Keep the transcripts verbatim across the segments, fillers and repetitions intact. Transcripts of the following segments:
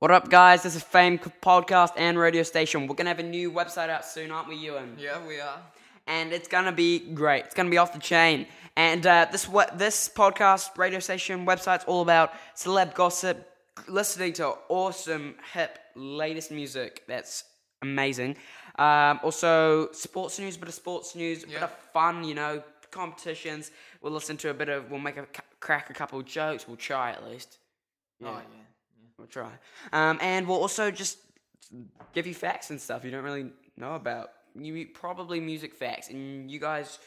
What up, guys? This is Fame Podcast and Radio Station. We're going to have a new website out soon, aren't we, Ewan? Yeah, we are. And it's going to be great. It's going to be off the chain. And uh, this this podcast, radio station, website's all about celeb gossip, listening to awesome, hip, latest music. That's amazing. Um, also, sports news, bit of sports news, yeah. bit of fun, you know, competitions. We'll listen to a bit of, we'll make a crack a couple of jokes. We'll try at least. Yeah. Oh, yeah. We'll try. Um, and we'll also just give you facts and stuff you don't really know about. You probably music facts, and you guys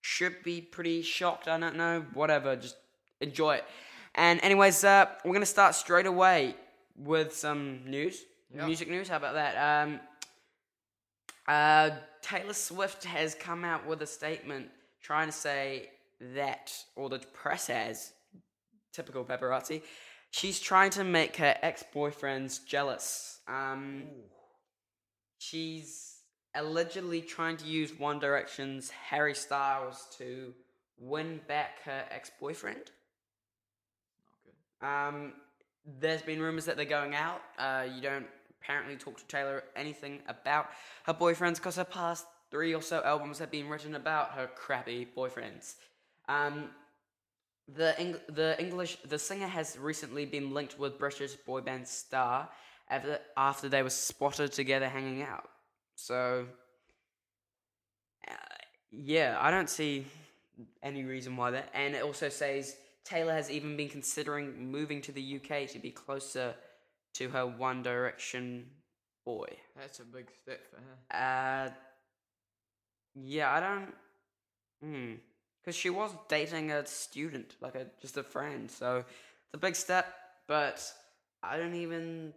should be pretty shocked. I don't know. Whatever. Just enjoy it. And anyways, uh, we're going to start straight away with some news. Yep. Music news. How about that? Um, uh, Taylor Swift has come out with a statement trying to say that, or the press has, typical paparazzi, she's trying to make her ex-boyfriends jealous. Um, she's allegedly trying to use One Direction's Harry Styles to win back her ex-boyfriend. Okay. Um, there's been rumors that they're going out. Uh, you don't apparently talk to Taylor anything about her boyfriends because her past three or so albums have been written about her crappy boyfriends. Um... The Eng- the English the singer has recently been linked with British boy band Star after after they were spotted together hanging out. So uh, yeah, I don't see any reason why that. And it also says Taylor has even been considering moving to the U K to be closer to her One Direction boy. That's a big step for her. Uh, yeah, I don't. Hmm. Because she was dating a student, like a just a friend, so it's a big step, but I don't even...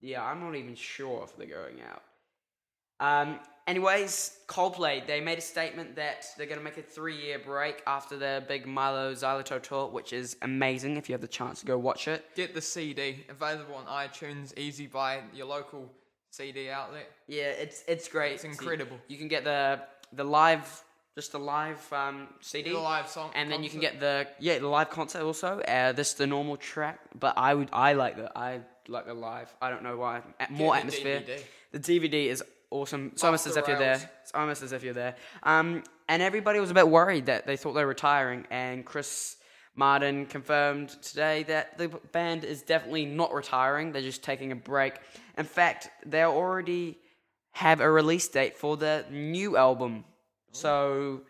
Yeah, I'm not even sure if they're going out. Um, anyways, Coldplay, they made a statement that they're going to make a three-year break after their big Mylo Xyloto tour, which is amazing if you have the chance to go watch it. Get the C D, available on iTunes, easy buy, your local C D outlet. Yeah, it's it's great. It's incredible. You, you can get the the live... Just the live um, C D, the live song, and then concert. You can get the yeah the live concert also. Uh, this is the normal track, but I would I like the I like the live. I don't know why. At, more the atmosphere. D V D. The D V D is awesome. It's almost as if you're there. It's almost as if you're there. Um, and everybody was a bit worried that they thought they were retiring, and Chris Martin confirmed today that the band is definitely not retiring. They're just taking a break. In fact, they already have a release date for their new album. So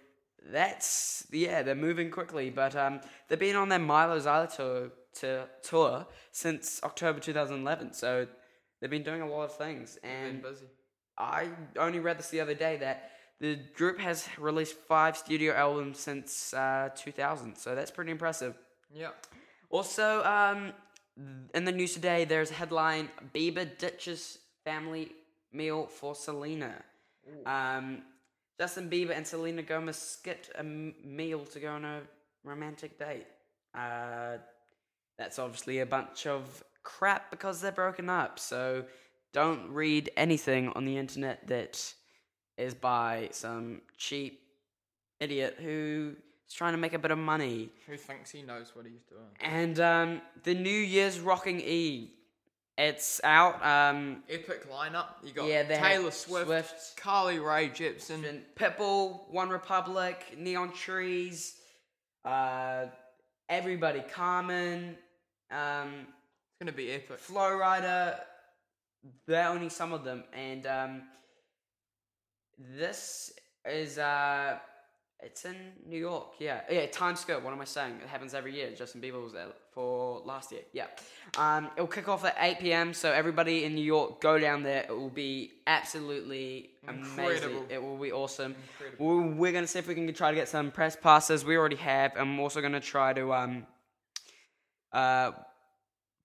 that's, yeah, they're moving quickly. But um, they've been on their Mylo Xyloto to, tour since October two thousand eleven. So they've been doing a lot of things. And been busy. I only read this the other day that the group has released five studio albums since uh, two thousand. So that's pretty impressive. Yeah. Also, um, in the news today, there's a headline, Bieber ditches family meal for Selena. Ooh. Um... Justin Bieber and Selena Gomez skipped a m- meal to go on a romantic date. Uh, that's obviously a bunch of crap because they're broken up. So don't read anything on the internet that is by some cheap idiot who's trying to make a bit of money. Who thinks he knows what he's doing. And um, the New Year's Rocking Eve. It's out. Um, Epic lineup. You got yeah, Taylor Swift, Swift, Carly Rae Jepsen, Pitbull, One Republic, Neon Trees, uh, everybody. Carmen. Um, it's gonna be epic. Flo Rida. They're only some of them, and um, this is uh, it's in New York. Yeah, yeah. Times Square. What am I saying? It happens every year. Justin Bieber was there for last year, yeah. Um, it'll kick off at eight p.m, so everybody in New York, go down there. It will be absolutely Incredible. Amazing. It will be awesome. Incredible. We're going to see if we can try to get some press passes. We already have. I'm also going to try to um, uh,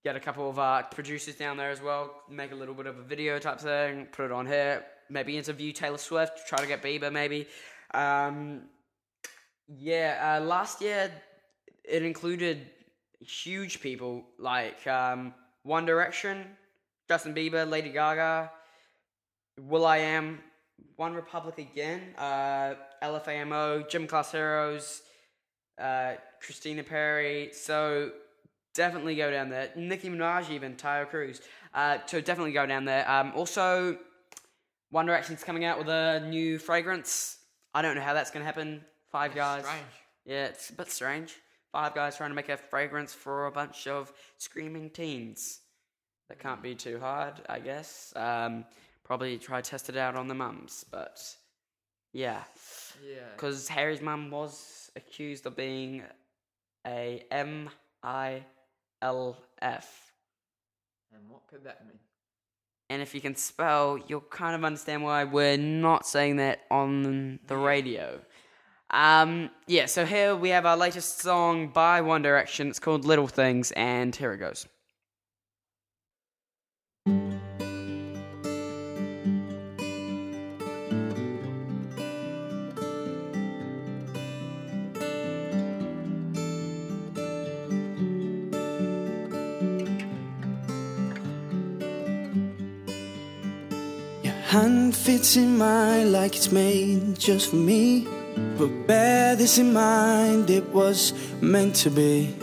get a couple of our producers down there as well, make a little bit of a video type thing, put it on here, maybe interview Taylor Swift, try to get Bieber maybe. Um, yeah, uh, last year it included... huge people like um, One Direction, Justin Bieber, Lady Gaga, Will I Am, One Republic again, uh, L F A M O, Gym Class Heroes, uh, Christina Perry. So Definitely go down there. Nicki Minaj, even Taylor Cruz. Uh, so definitely go down there. Um, also, One Direction's coming out with a new fragrance. I don't know how that's going to happen. Five it's guys. Strange. Yeah, it's a bit strange. Five guys trying to make a fragrance for a bunch of screaming teens. That can't be too hard, I guess. Um, probably try to test it out on the mums, but yeah. Yeah. Because Harry's mum was accused of being a M I L F. And what could that mean? And if you can spell, you'll kind of understand why we're not saying that on the yeah. radio. Um, yeah, so here we have our latest song by One Direction. It's called Little Things, and here it goes. Hand fits in mine like it's made just for me. But bear this in mind, it was meant to be.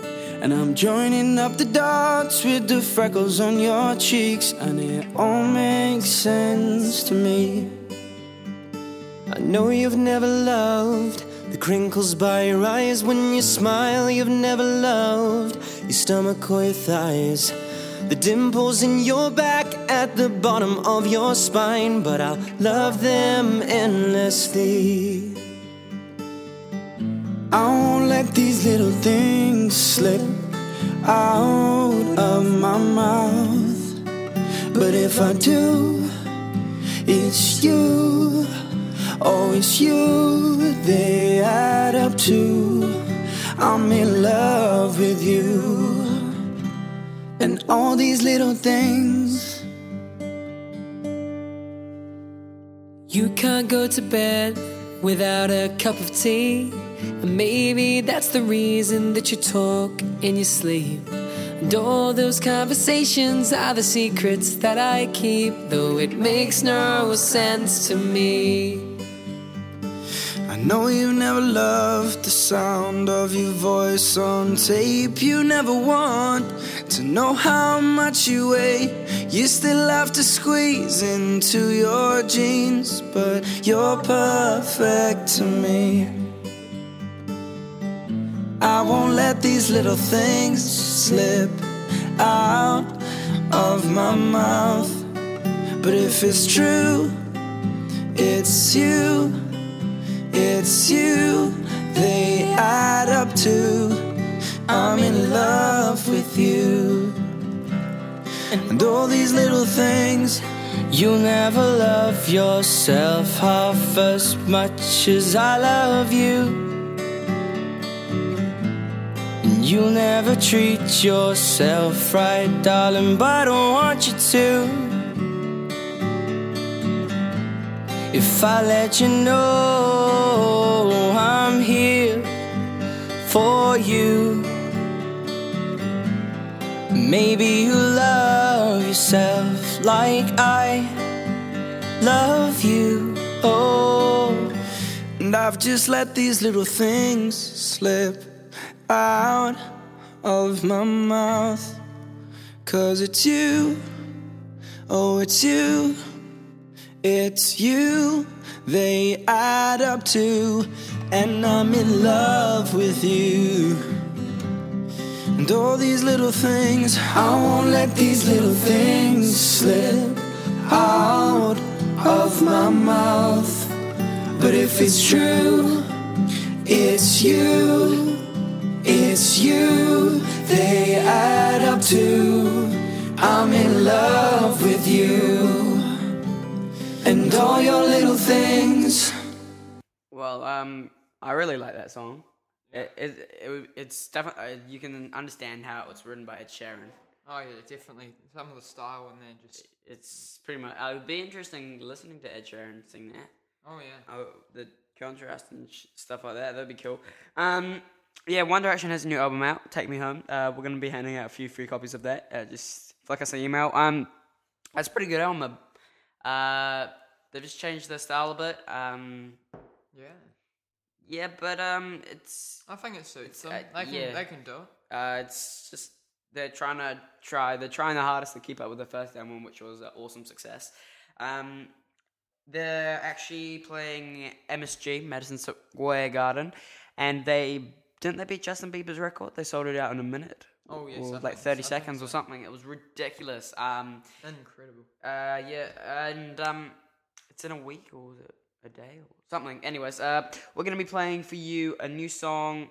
And I'm joining up the dots with the freckles on your cheeks, and it all makes sense to me. I know you've never loved the crinkles by your eyes when you smile. You've never loved your stomach or your thighs, the dimples in your back at the bottom of your spine. But I'll love them endlessly. I won't let these little things slip out of my mouth. But if I do, it's you, oh it's you, they add up to. I'm in love with you. And all these little things. You can't go to bed without a cup of tea, and maybe that's the reason that you talk in your sleep. And all those conversations are the secrets that I keep, though it makes no sense to me. I know you never loved the sound of your voice on tape. You never want to know how much you weigh. You still have to squeeze into your jeans, but you're perfect to me. I won't let these little things slip out of my mouth. But if it's true, it's you, it's you, they add up to. I'm in love with you. And all these little things. You'll never love yourself half as much as I love you. And you'll never treat yourself right, darling, but I don't want you to. If I let you know I'm here for you, maybe you love yourself like I love you. Oh, and I've just let these little things slip out of my mouth. 'Cause it's you, oh it's you, it's you, they add up to. And I'm in love with you. And all these little things. I won't let these little things slip out of my mouth. But if it's true, it's you, it's you, they add up to. I'm in love with you. And all your little things. Well, um, I really like that song. It, it, it it's definitely, you can understand how it was written by Ed Sheeran. Oh yeah, definitely. Some of the style in there just. It's pretty much. It would be interesting listening to Ed Sheeran sing that. Oh yeah. Oh, the contrast and sh- stuff like that. That'd be cool. Um, yeah, One Direction has a new album out, Take Me Home. Uh, we're gonna be handing out a few free copies of that. Uh, just flick us an email. Um, that's a pretty good album. Uh, they just changed their style a bit. Um, yeah. Yeah, but um, it's. I think it suits them. Uh, they can, yeah. they can do it. Uh, it's just they're trying to try. They're trying the hardest to keep up with the first album, which was an awesome success. Um, they're actually playing M S G, Madison Square Garden, and they didn't they beat Justin Bieber's record? They sold it out in a minute. Oh yes, or like thirty so. seconds or something. It was ridiculous. Um, Incredible. Uh, yeah, and um, it's in a week or is it a day or something? Anyways, uh, we're gonna be playing for you a new song.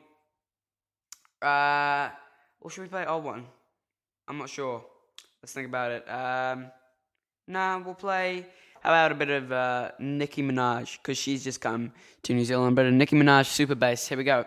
Uh, or should we play an old one? I'm not sure. Let's think about it. Um, nah, we'll play. How about a bit of uh, Nicki Minaj because she's just come to New Zealand. But a Nicki Minaj super bass. Here we go.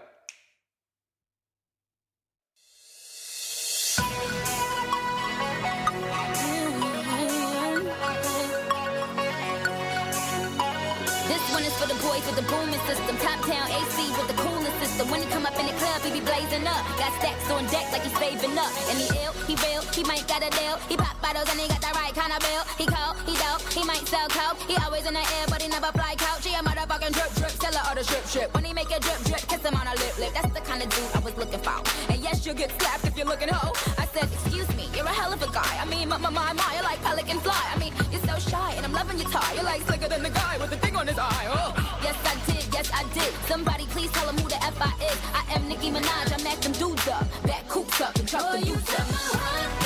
With the booming system, top town A C with the coolest system. When he come up in the club, he be blazing up. Got stacks on deck like he's saving up. And he ill, he real, he might got a deal. He pop bottles and he got the right kind of bill. He cold, he dope, he might sell coke. He always in the air, but he never fly couch. He a motherfucking drip drip, sell her all the drip drip. When he make a drip drip, kiss him on a lip lip. That's the kind of dude I was looking for. And yes, you'll get slapped if you're looking ho. I said, excuse me, you're a hell of a guy. I mean, my my my, my you're like pelican fly. I mean, you're so shy and I'm loving your tie. You're like slicker than the guy with the thing on his eye. Oh. Yes, I did, yes, I did. Somebody please tell them who the F I is. I am Nicki Minaj, I'm at them dudes up. Back coops up and truck them dudes up.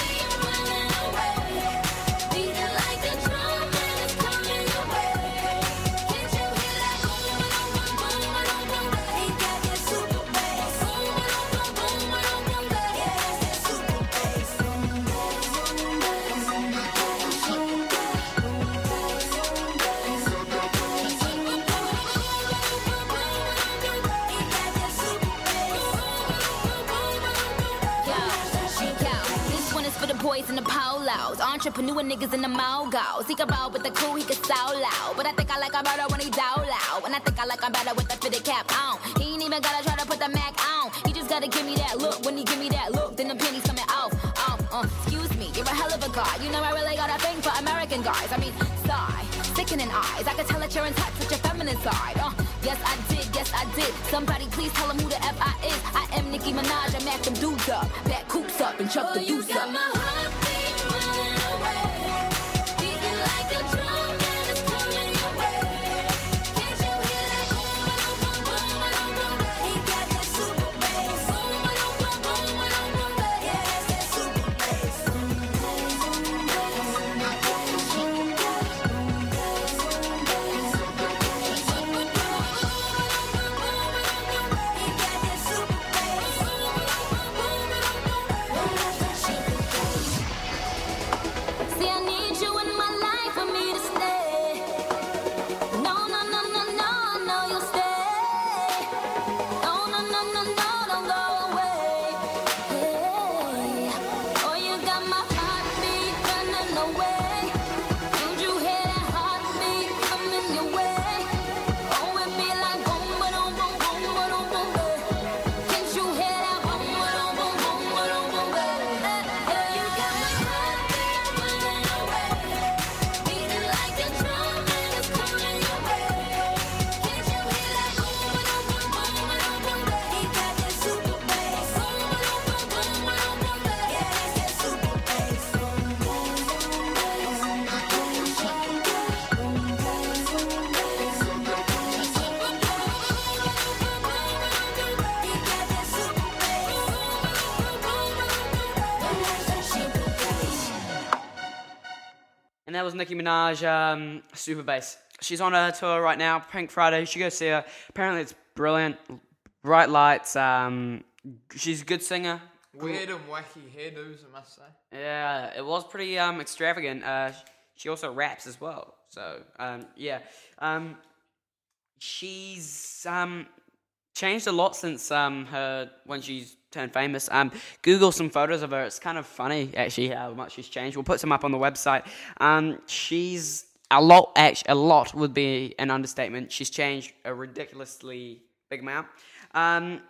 In the polos, entrepreneur niggas in the mogos. He can ball with the cool, he can sell loud. But I think I like him better when he dow loud. And I think I like him better with the fitted cap on. He ain't even gotta try to put the Mac on. He just gotta give me that look. When he give me that look, then the pennies coming off. Um, uh, excuse me, you're a hell of a guy. You know I really got a thing for American guys. I mean, sigh, sickening eyes. I can tell that you're in touch with your feminine side. Uh, yes I did, yes I did. Somebody please tell him who the F I is. I am Nicki Minaj, I'm at them dudes up. Back coops up and chuck oh, the dudes up. And that was Nicki Minaj, um, super bass. She's on her tour right now, Pink Friday. You should go see her. Apparently it's brilliant, bright lights. Um, she's a good singer. Weird and wacky hairdos, I must say. Yeah, it was pretty um, extravagant. Uh, she also raps as well. So, um, yeah. Um, she's um, changed a lot since um, her when she's turned famous. Um, Google some photos of her. It's kind of funny actually how much she's changed. We'll put some up on the website. Um, she's a lot. Actually, a lot would be an understatement. She's changed a ridiculously big amount. Um,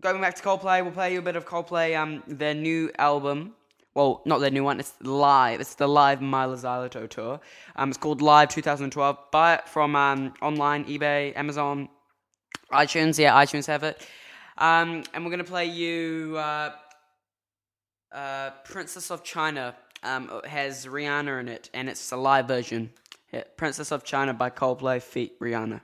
going back to Coldplay, we'll play you a bit of Coldplay. Um, their new album. Well, not their new one. It's live. It's the live Mylo Xyloto tour. Um, it's called Live twenty twelve. Buy it from um online, eBay, Amazon, iTunes. Yeah, iTunes have it. Um, and we're going to play you uh, Uh, Princess of China um, has Rihanna in it, and it's the live version. Yeah, Princess of China by Coldplay feat. Rihanna.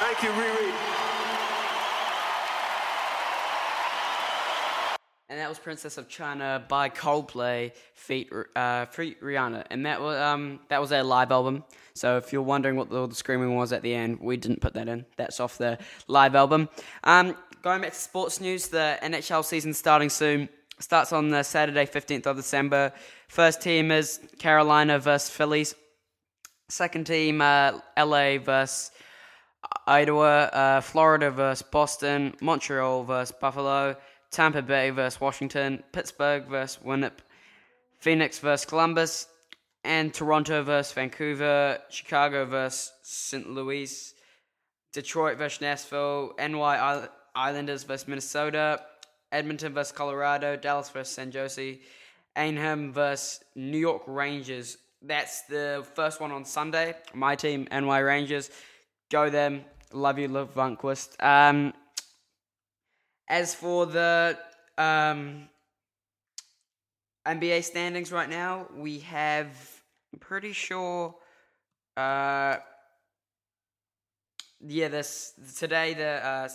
Thank you, Riri. And that was Princess of China by Coldplay, feat. Uh, feat Rihanna. And that was um that was their live album. So if you're wondering what all the screaming was at the end, we didn't put that in. That's off their live album. Um, going back to sports news, the N H L season starting soon. Starts on the Saturday, fifteenth of December. First team is Carolina versus Phillies. Second team, uh, L A versus Idaho, uh, Florida versus Boston, Montreal versus Buffalo, Tampa Bay versus Washington, Pittsburgh versus Winnipeg, Phoenix versus Columbus, and Toronto versus Vancouver, Chicago versus Saint Louis, Detroit versus Nashville, N Y Islanders versus Minnesota, Edmonton versus Colorado, Dallas versus San Jose, Anaheim versus New York Rangers. That's the first one on Sunday. My team, N Y Rangers. Go them. Love you, Liv Lundqvist. Um, as for the um, N B A standings right now, we have, I'm pretty sure, uh, yeah, this today the uh,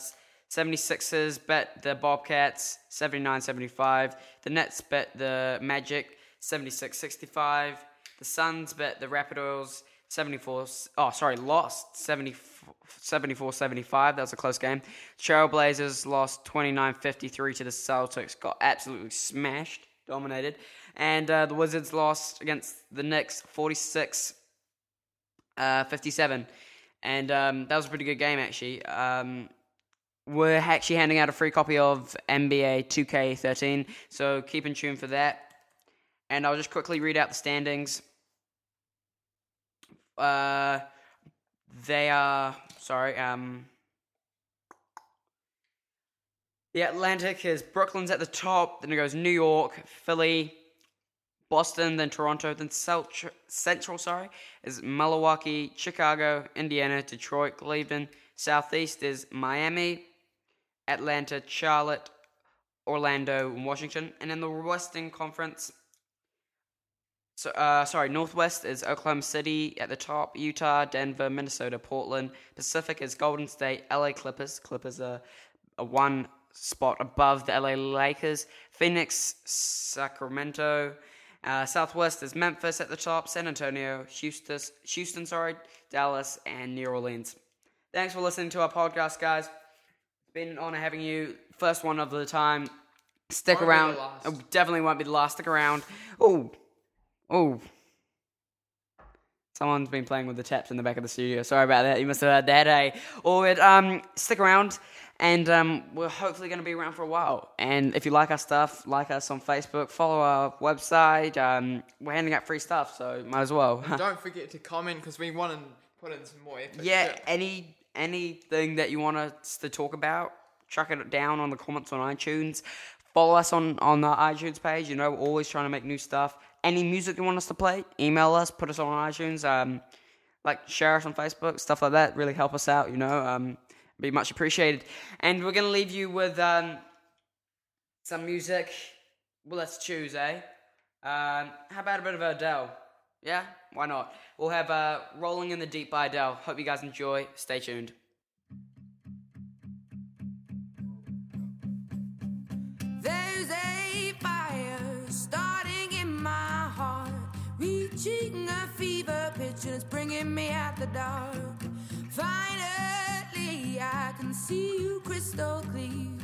seventy-sixers bet the Bobcats seventy-nine seventy-five. The Nets bet the Magic seventy-six sixty-five. The Suns bet the Rapid Oils seventy-four. Oh, sorry, lost seventy-four seventy-five. That was a close game. Trailblazers lost twenty-nine fifty-three to the Celtics. Got absolutely smashed, dominated. And uh, the Wizards lost against the Knicks forty-six fifty-seven. And um, that was a pretty good game, actually. Um, we're actually handing out a free copy of N B A two K thirteen, so keep in tune for that. And I'll just quickly read out the standings. Uh, they are... Sorry. Um, the Atlantic is Brooklyn's at the top, then it goes New York, Philly, Boston, then Toronto, then South, Central, sorry, is Milwaukee, Chicago, Indiana, Detroit, Cleveland. Southeast is Miami, Atlanta, Charlotte, Orlando, and Washington. And in the Western Conference, so uh, sorry, Northwest is Oklahoma City at the top, Utah, Denver, Minnesota, Portland. Pacific is Golden State, L A Clippers. Clippers are a one spot above the L A Lakers. Phoenix, Sacramento. Uh, Southwest is Memphis at the top, San Antonio, Houston, Houston, sorry, Dallas, and New Orleans. Thanks for listening to our podcast, guys. It's been an honor having you. First one of the time. Stick won't around. It definitely won't be the last. Stick around. Oh, oh. Someone's been playing with the taps in the back of the studio. Sorry about that. You must have heard that, eh? Or it, um, stick around. And um, we're hopefully going to be around for a while. And if you like our stuff, like us on Facebook, follow our website. Um, we're handing out free stuff, so might as well. And don't forget to comment because we want to put in some more effort. Yeah, yeah. any anything that you want us to talk about, chuck it down on the comments on iTunes. Follow us on, on the iTunes page. You know, we're always trying to make new stuff. Any music you want us to play, email us, put us on iTunes. Um, like, share us on Facebook, stuff like that. Really help us out, you know. Um... Be much appreciated. And we're going to leave you with um, some music. Well, let's choose, eh? Um, how about a bit of Adele? Yeah? Why not? We'll have uh, Rolling in the Deep by Adele. Hope you guys enjoy. Stay tuned. There's a fire starting in my heart, reaching a fever pitch, and it's bringing me out the dark. Finally I can see you crystal clear.